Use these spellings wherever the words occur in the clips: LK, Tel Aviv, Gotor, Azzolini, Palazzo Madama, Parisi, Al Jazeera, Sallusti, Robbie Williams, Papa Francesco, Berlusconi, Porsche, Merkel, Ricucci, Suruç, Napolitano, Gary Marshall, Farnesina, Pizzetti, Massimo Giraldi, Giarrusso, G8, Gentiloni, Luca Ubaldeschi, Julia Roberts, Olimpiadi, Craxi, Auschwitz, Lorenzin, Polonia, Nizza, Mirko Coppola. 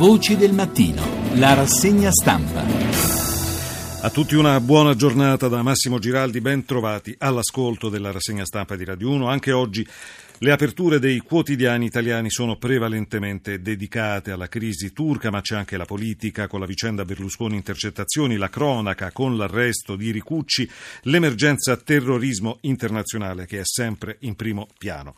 Voci del mattino, la rassegna stampa. A tutti una buona giornata da Massimo Giraldi, ben trovati all'ascolto della rassegna stampa di Radio 1. Anche oggi le aperture dei quotidiani italiani sono prevalentemente dedicate alla crisi turca, ma c'è anche la politica con la vicenda Berlusconi intercettazioni, la cronaca con l'arresto di Ricucci, l'emergenza terrorismo internazionale che è sempre in primo piano.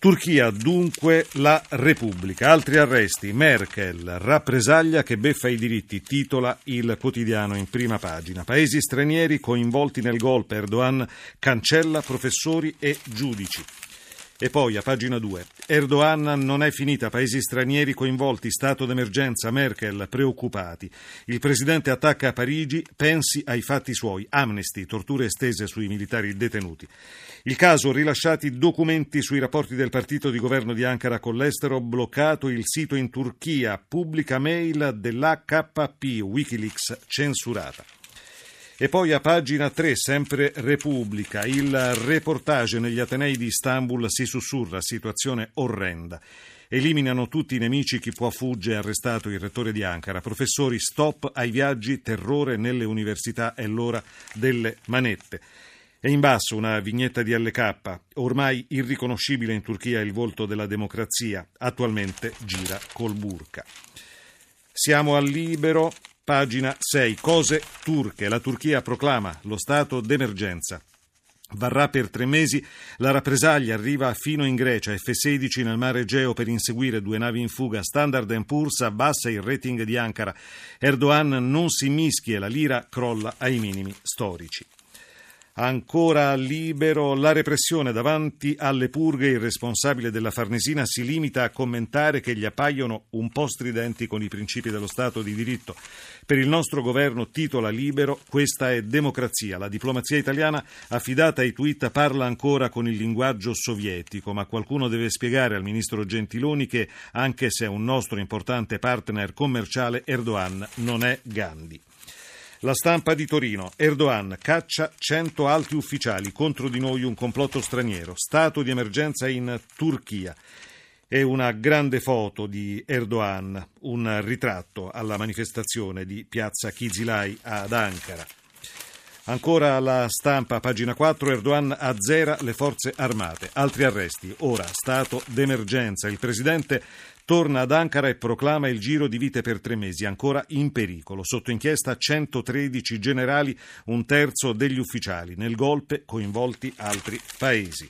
Turchia, dunque la Repubblica. Altri arresti, Merkel, rappresaglia che beffa i diritti, titola il quotidiano in prima pagina. Paesi stranieri coinvolti nel golpe, Erdogan cancella professori e giudici. E poi a pagina 2, Erdogan non è finita, paesi stranieri coinvolti, stato d'emergenza, Merkel preoccupati. Il presidente attacca a Parigi, pensi ai fatti suoi, Amnesty, torture estese sui militari detenuti. Il caso, rilasciati documenti sui rapporti del partito di governo di Ankara con l'estero, bloccato il sito in Turchia, pubblica mail dell'AKP, Wikileaks censurata. E poi a pagina 3, sempre Repubblica, il reportage negli Atenei di Istanbul si sussurra, situazione orrenda. Eliminano tutti i nemici, chi può fugge, arrestato il rettore di Ankara. Professori, stop ai viaggi, terrore nelle università, è l'ora delle manette. E in basso una vignetta di LK, ormai irriconoscibile in Turchia il volto della democrazia, attualmente gira col burka. Siamo al Libero. Pagina 6. Cose turche. La Turchia proclama lo stato d'emergenza. Varrà per 3 mesi. La rappresaglia arriva fino in Grecia. F-16 nel mare Egeo per inseguire 2 navi in fuga. Standard & Poor's abbassa il rating di Ankara. Erdogan non si mischia. La lira crolla ai minimi storici. Ancora Libero, la repressione davanti alle purghe, il responsabile della Farnesina si limita a commentare che gli appaiono un po' stridenti con i principi dello Stato di diritto. Per il nostro governo, titola Libero, questa è democrazia. La diplomazia italiana, affidata ai tweet, parla ancora con il linguaggio sovietico, ma qualcuno deve spiegare al ministro Gentiloni che, anche se è un nostro importante partner commerciale, Erdogan non è Gandhi. La Stampa di Torino, Erdogan caccia 100 alti ufficiali, contro di noi un complotto straniero, stato di emergenza in Turchia. È una grande foto di Erdogan, un ritratto alla manifestazione di piazza Kizilay ad Ankara. Ancora la Stampa, pagina 4, Erdogan azzera le forze armate, altri arresti, ora stato d'emergenza, il presidente torna ad Ankara e proclama il giro di vite per 3 mesi, ancora in pericolo. Sotto inchiesta 113 generali, un terzo degli ufficiali. Nel golpe coinvolti altri paesi.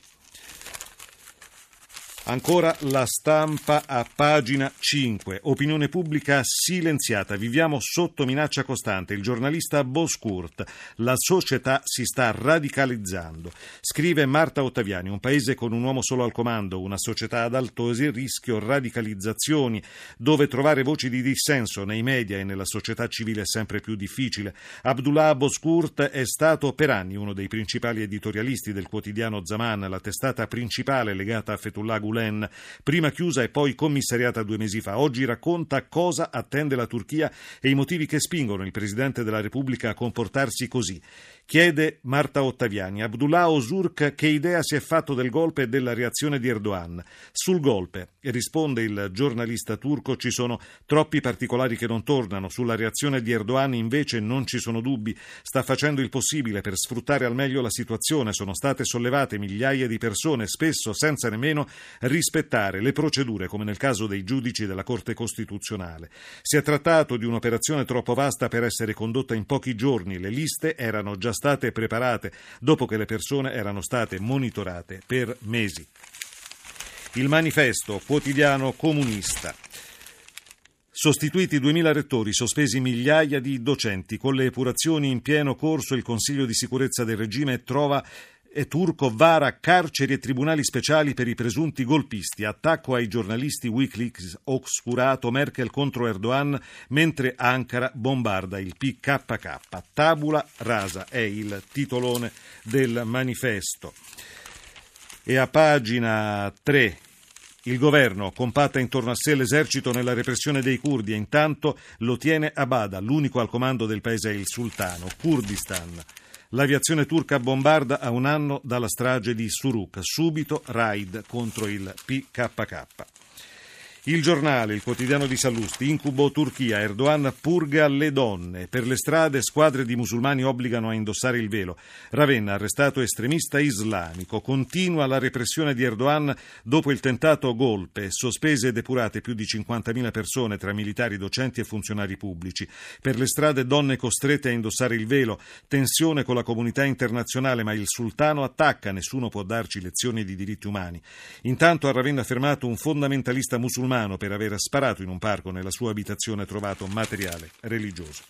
Ancora la Stampa a pagina 5. Opinione pubblica silenziata. Viviamo sotto minaccia costante. Il giornalista Bozkurt. La società si sta radicalizzando. Scrive Marta Ottaviani. Un paese con un uomo solo al comando, una società ad alto rischio radicalizzazioni, dove trovare voci di dissenso nei media e nella società civile è sempre più difficile. Abdullah Bozkurt è stato per anni uno dei principali editorialisti del quotidiano Zaman, la testata principale legata a Fethullah Gulen, prima chiusa e poi commissariata 2 mesi fa. Oggi racconta cosa attende la Turchia e i motivi che spingono il Presidente della Repubblica a comportarsi così. Chiede Marta Ottaviani, Abdullah Ozurk che idea si è fatto del golpe e della reazione di Erdogan. Sul golpe, risponde il giornalista turco, ci sono troppi particolari che non tornano. Sulla reazione di Erdogan invece non ci sono dubbi. Sta facendo il possibile per sfruttare al meglio la situazione. Sono state sollevate migliaia di persone, spesso senza nemmeno rispettare le procedure, come nel caso dei giudici della Corte Costituzionale. Si è trattato di un'operazione troppo vasta per essere condotta in pochi giorni. Le liste erano già state preparate dopo che le persone erano state monitorate per mesi. Il Manifesto, quotidiano comunista. Sostituiti 2.000 rettori, sospesi migliaia di docenti. Con le epurazioni in pieno corso, il Consiglio di Sicurezza del regime turco vara carceri e tribunali speciali per i presunti golpisti. Attacco ai giornalisti, Wikileaks oscurato, Merkel contro Erdogan mentre Ankara bombarda il PKK. Tabula rasa è il titolone del Manifesto. E a pagina 3, il governo compatta intorno a sé l'esercito nella repressione dei curdi e intanto lo tiene a bada. L'unico al comando del paese è il sultano. Kurdistan. L'aviazione turca bombarda a 1 anno dalla strage di Suruç. Subito raid contro il PKK. Il Giornale, il quotidiano di Sallusti, incubo Turchia, Erdogan purga le donne. Per le strade squadre di musulmani obbligano a indossare il velo. Ravenna, arrestato estremista islamico. Continua la repressione di Erdogan dopo il tentato golpe. Sospese e depurate più di 50.000 persone tra militari, docenti e funzionari pubblici. Per le strade donne costrette a indossare il velo. Tensione con la comunità internazionale, ma il sultano attacca. Nessuno può darci lezioni di diritti umani. Intanto a Ravenna fermato un fondamentalista musulmano per aver sparato in un parco nella sua abitazione trovato materiale religioso.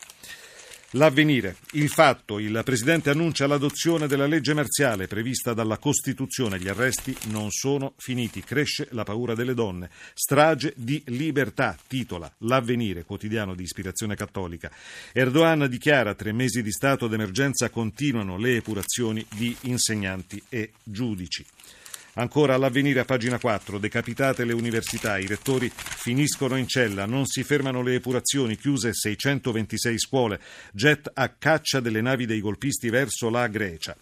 L'Avvenire, Il Fatto, il Presidente annuncia l'adozione della legge marziale prevista dalla Costituzione, gli arresti non sono finiti, cresce la paura delle donne, strage di libertà, titola L'Avvenire, quotidiano di ispirazione cattolica. Erdogan dichiara 3 mesi di stato d'emergenza, continuano le epurazioni di insegnanti e giudici. Ancora all'Avvenire a pagina 4, decapitate le università, i rettori finiscono in cella, non si fermano le epurazioni, chiuse 626 scuole, jet a caccia delle navi dei golpisti verso la Grecia.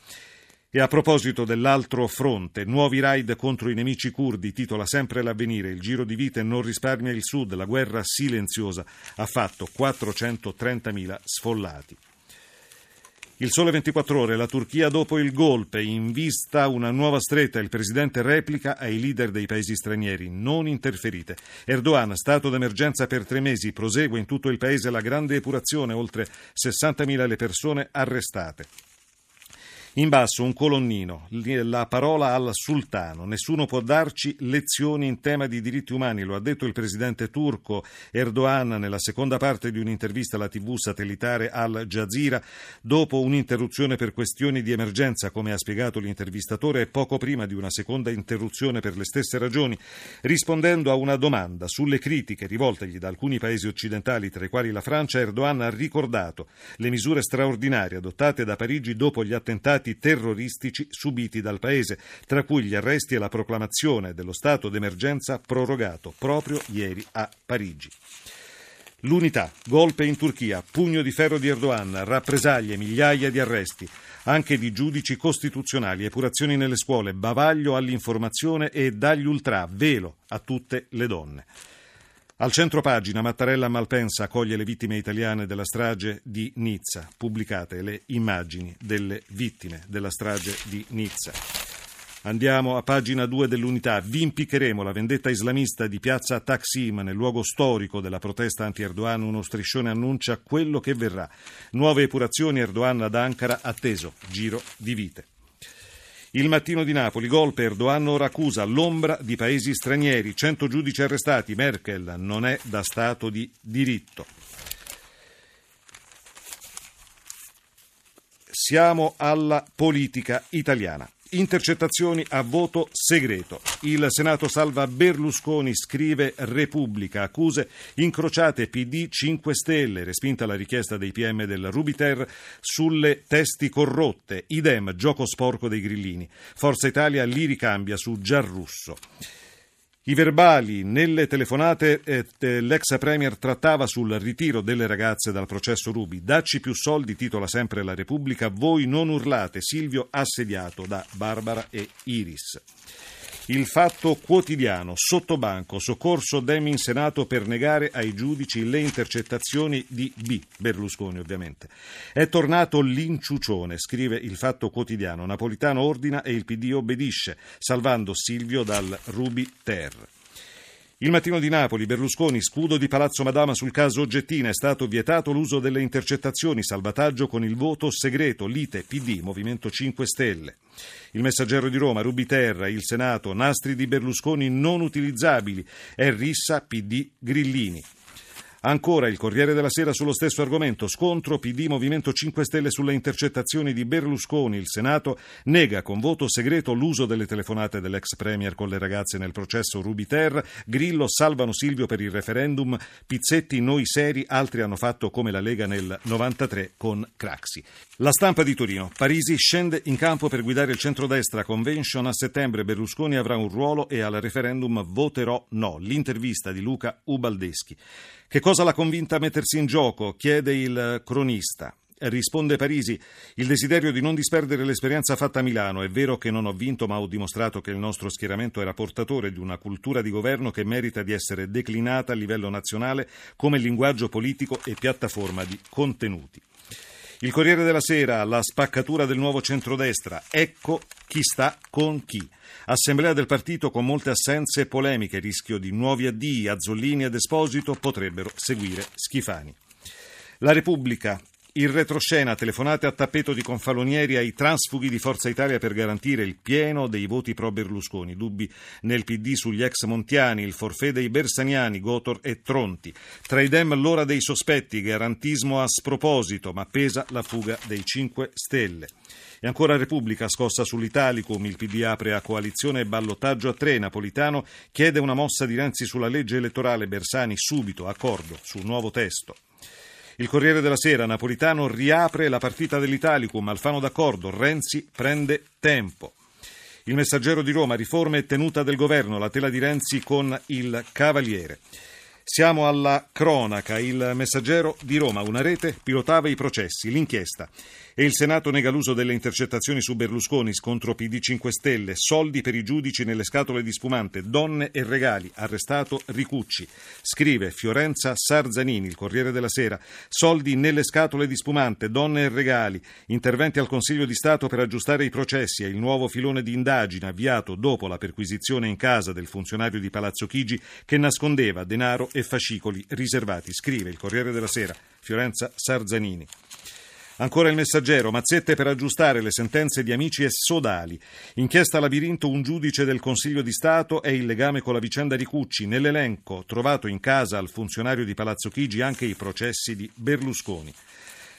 E a proposito dell'altro fronte, nuovi raid contro i nemici curdi, titola sempre l'Avvenire, il giro di vite non risparmia il Sud, la guerra silenziosa ha fatto 430.000 sfollati. Il Sole 24 Ore, la Turchia dopo il golpe, in vista una nuova stretta, il presidente replica ai leader dei paesi stranieri, non interferite. Erdogan, stato d'emergenza per 3 mesi, prosegue in tutto il paese la grande epurazione, oltre 60.000 le persone arrestate. In basso un colonnino, la parola al sultano, nessuno può darci lezioni in tema di diritti umani, lo ha detto il presidente turco Erdogan nella seconda parte di un'intervista alla TV satellitare Al Jazeera dopo un'interruzione per questioni di emergenza, come ha spiegato l'intervistatore, e poco prima di una seconda interruzione per le stesse ragioni, rispondendo a una domanda sulle critiche rivoltegli da alcuni paesi occidentali, tra i quali la Francia. Erdogan ha ricordato le misure straordinarie adottate da Parigi dopo gli attentati terroristici subiti dal paese, tra cui gli arresti e la proclamazione dello stato d'emergenza prorogato proprio ieri a Parigi. L'Unità, golpe in Turchia, pugno di ferro di Erdogan, rappresaglie, migliaia di arresti, anche di giudici costituzionali, epurazioni nelle scuole, bavaglio all'informazione e dagli ultra, velo a tutte le donne. Al centro pagina, Mattarella a Malpensa accoglie le vittime italiane della strage di Nizza. Pubblicate le immagini delle vittime della strage di Nizza. Andiamo a pagina 2 dell'Unità. Vi impiccheremo, la vendetta islamista di piazza Taksim, nel luogo storico della protesta anti-Erdogan. Uno striscione annuncia quello che verrà. Nuove epurazioni, Erdogan ad Ankara, atteso giro di vite. Il Mattino di Napoli, golpe, Erdogan ora accusa l'ombra di paesi stranieri, 100 giudici arrestati, Merkel non è da stato di diritto. Siamo alla politica italiana. Intercettazioni a voto segreto. Il Senato salva Berlusconi, scrive Repubblica. Accuse incrociate PD 5 Stelle, respinta la richiesta dei PM del Rubiter sulle testi corrotte. Idem, gioco sporco dei grillini. Forza Italia li ricambia su Giarrusso. I verbali, nelle telefonate l'ex premier trattava sul ritiro delle ragazze dal processo Ruby. Dacci più soldi, titola sempre la Repubblica, voi non urlate, Silvio assediato da Barbara e Iris. Il Fatto Quotidiano, sottobanco, soccorso Dem in Senato per negare ai giudici le intercettazioni di B, Berlusconi ovviamente. È tornato l'inciucione, scrive il Fatto Quotidiano, Napolitano ordina e il PD obbedisce, salvando Silvio dal Rubiter. Il Mattino di Napoli, Berlusconi, scudo di Palazzo Madama sul caso Oggettina, è stato vietato l'uso delle intercettazioni, salvataggio con il voto segreto, lite, PD, Movimento 5 Stelle. Il Messaggero di Roma, Rubiterra, il Senato, nastri di Berlusconi non utilizzabili, è rissa PD Grillini. Ancora il Corriere della Sera sullo stesso argomento, scontro PD Movimento 5 Stelle sulle intercettazioni di Berlusconi, il Senato nega con voto segreto l'uso delle telefonate dell'ex premier con le ragazze nel processo Rubiter, Grillo salvano Silvio per il referendum, Pizzetti noi seri, altri hanno fatto come la Lega nel 93 con Craxi. La Stampa di Torino, Parisi scende in campo per guidare il centrodestra, convention a settembre, Berlusconi avrà un ruolo e al referendum voterò no, l'intervista di Luca Ubaldeschi. Che cosa l'ha convinta a mettersi in gioco? Chiede il cronista. Risponde Parisi, il desiderio di non disperdere l'esperienza fatta a Milano. È vero che non ho vinto, ma ho dimostrato che il nostro schieramento era portatore di una cultura di governo che merita di essere declinata a livello nazionale come linguaggio politico e piattaforma di contenuti. Il Corriere della Sera, la spaccatura del nuovo centrodestra, ecco chi sta con chi. Assemblea del partito con molte assenze e polemiche, rischio di nuovi addii, Azzolini ed Esposito potrebbero seguire Schifani. La Repubblica, in retroscena, telefonate a tappeto di Confalonieri ai transfughi di Forza Italia per garantire il pieno dei voti pro Berlusconi. Dubbi nel PD sugli ex Montiani, il forfè dei Bersaniani, Gotor e Tronti. Tra i Dem l'ora dei sospetti, garantismo a sproposito, ma pesa la fuga dei 5 Stelle. E ancora Repubblica, scossa sull'Italicum, il PD apre a coalizione e ballottaggio a 3, Napolitano chiede una mossa di Renzi sulla legge elettorale, Bersani subito accordo sul nuovo testo. Il Corriere della Sera, Napolitano riapre la partita dell'Italicum, Alfano d'accordo, Renzi prende tempo. Il Messaggero di Roma, riforme e tenuta del governo, la tela di Renzi con il Cavaliere. Siamo alla cronaca, il Messaggero di Roma, una rete pilotava i processi, l'inchiesta. E il Senato nega l'uso delle intercettazioni su Berlusconi, scontro PD 5 Stelle, soldi per i giudici nelle scatole di spumante, donne e regali, arrestato Ricucci. Scrive Fiorenza Sarzanini, il Corriere della Sera, soldi nelle scatole di spumante, donne e regali, interventi al Consiglio di Stato per aggiustare i processi e il nuovo filone di indagine avviato dopo la perquisizione in casa del funzionario di Palazzo Chigi che nascondeva denaro e fascicoli riservati, scrive il Corriere della Sera, Fiorenza Sarzanini. Ancora il Messaggero, mazzette per aggiustare le sentenze di amici e sodali. Inchiesta labirinto, un giudice del Consiglio di Stato e il legame con la vicenda Ricucci. Nell'elenco trovato in casa al funzionario di Palazzo Chigi anche i processi di Berlusconi.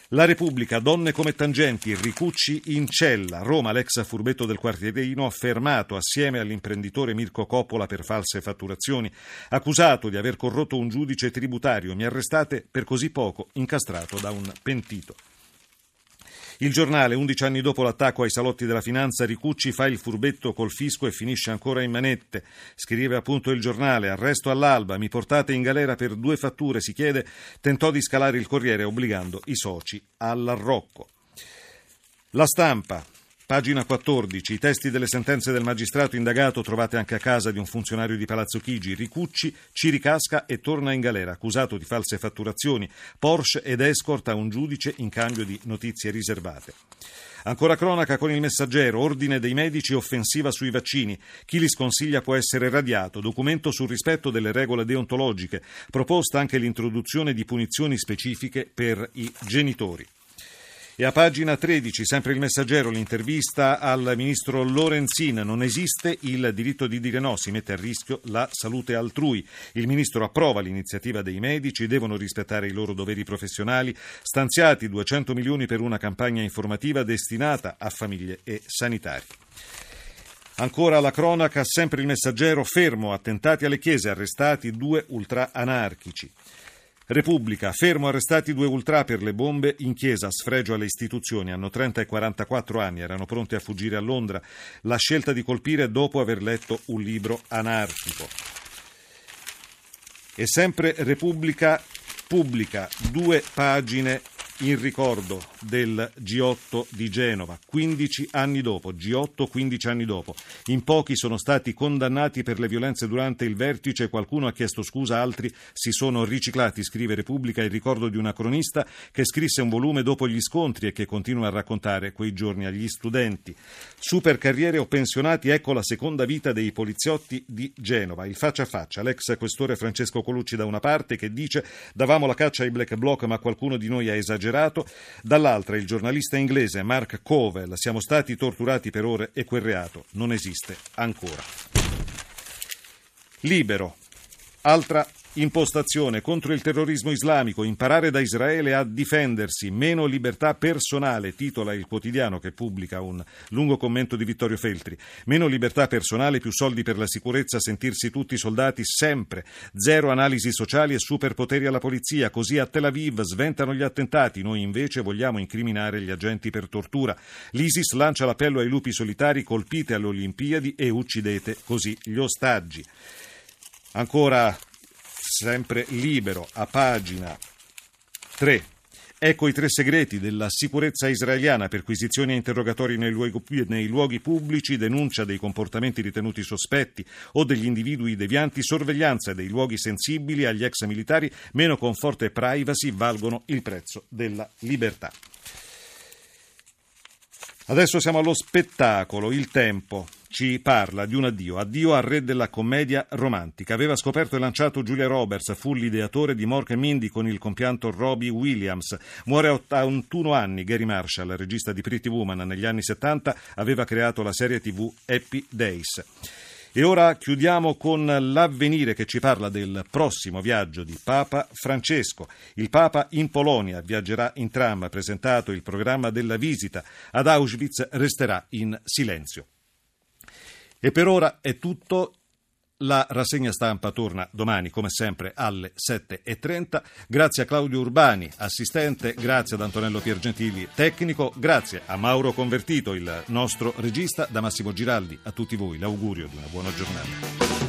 La Repubblica, donne come tangenti, Ricucci in cella. Roma, l'ex furbetto del quartierino, fermato assieme all'imprenditore Mirko Coppola per false fatturazioni. Accusato di aver corrotto un giudice tributario. Mi arrestate per così poco, incastrato da un pentito. Il Giornale, 11 anni dopo l'attacco ai salotti della finanza, Ricucci fa il furbetto col fisco e finisce ancora in manette. Scrive appunto il Giornale, arresto all'alba, mi portate in galera per 2 fatture, si chiede, tentò di scalare il Corriere obbligando i soci all'arrocco. La Stampa, pagina 14, i testi delle sentenze del magistrato indagato trovate anche a casa di un funzionario di Palazzo Chigi. Ricucci ci ricasca e torna in galera, accusato di false fatturazioni, Porsche ed escort a un giudice in cambio di notizie riservate. Ancora cronaca con il Messaggero, ordine dei medici, offensiva sui vaccini, chi li sconsiglia può essere radiato, documento sul rispetto delle regole deontologiche, proposta anche l'introduzione di punizioni specifiche per i genitori. E a pagina 13, sempre il Messaggero, l'intervista al ministro Lorenzin. Non esiste il diritto di dire no, si mette a rischio la salute altrui. Il ministro approva l'iniziativa dei medici, devono rispettare i loro doveri professionali. Stanziati 200 milioni per una campagna informativa destinata a famiglie e sanitari. Ancora la cronaca, sempre il Messaggero, fermo, attentati alle chiese, arrestati 2 ultra anarchici. Repubblica, fermo, arrestati 2 ultra per le bombe in chiesa, sfregio alle istituzioni, hanno 30 e 44 anni, erano pronti a fuggire a Londra, la scelta di colpire dopo aver letto un libro anarchico. E sempre Repubblica pubblica 2 pagine in ricordo del G8 di Genova, 15 anni dopo, G8 15 anni dopo. In pochi sono stati condannati per le violenze durante il vertice, qualcuno ha chiesto scusa, altri si sono riciclati, scrive Repubblica, il ricordo di una cronista che scrisse un volume dopo gli scontri e che continua a raccontare quei giorni agli studenti. Super carriere o pensionati, ecco la seconda vita dei poliziotti di Genova. Il faccia a faccia, l'ex questore Francesco Colucci da una parte che dice davamo la caccia ai black bloc ma qualcuno di noi ha esagerato, dall'altra il giornalista inglese Mark Covell, siamo stati torturati per ore e quel reato non esiste ancora. Libero, altra impostazione contro il terrorismo islamico, imparare da Israele a difendersi, meno libertà personale, titola il quotidiano che pubblica un lungo commento di Vittorio Feltri. Meno libertà personale, più soldi per la sicurezza, sentirsi tutti soldati sempre, 0 analisi sociali e superpoteri alla polizia, così a Tel Aviv sventano gli attentati, noi invece vogliamo incriminare gli agenti per tortura. L'ISIS lancia l'appello ai lupi solitari, colpite alle Olimpiadi e uccidete così gli ostaggi. Ancora sempre Libero, a pagina 3. Ecco i tre segreti della sicurezza israeliana, perquisizioni e interrogatori nei luoghi pubblici, denuncia dei comportamenti ritenuti sospetti o degli individui devianti, sorveglianza dei luoghi sensibili agli ex militari, meno conforto e privacy valgono il prezzo della libertà. Adesso siamo allo spettacolo, Il Tempo ci parla di un addio al re della commedia romantica. Aveva scoperto e lanciato Julia Roberts, fu l'ideatore di Mork e Mindy con il compianto Robbie Williams. Muore a 81 anni Gary Marshall, regista di Pretty Woman. Negli anni 70 aveva creato la serie TV Happy Days. E ora chiudiamo con l'Avvenire che ci parla del prossimo viaggio di Papa Francesco. Il Papa in Polonia, viaggerà in tram, presentato il programma della visita. Ad Auschwitz resterà in silenzio. E per ora è tutto, la rassegna stampa torna domani come sempre alle 7.30, grazie a Claudio Urbani, assistente, grazie ad Antonello Piergentili, tecnico, grazie a Mauro Convertito, il nostro regista, da Massimo Giraldi a tutti voi l'augurio di una buona giornata.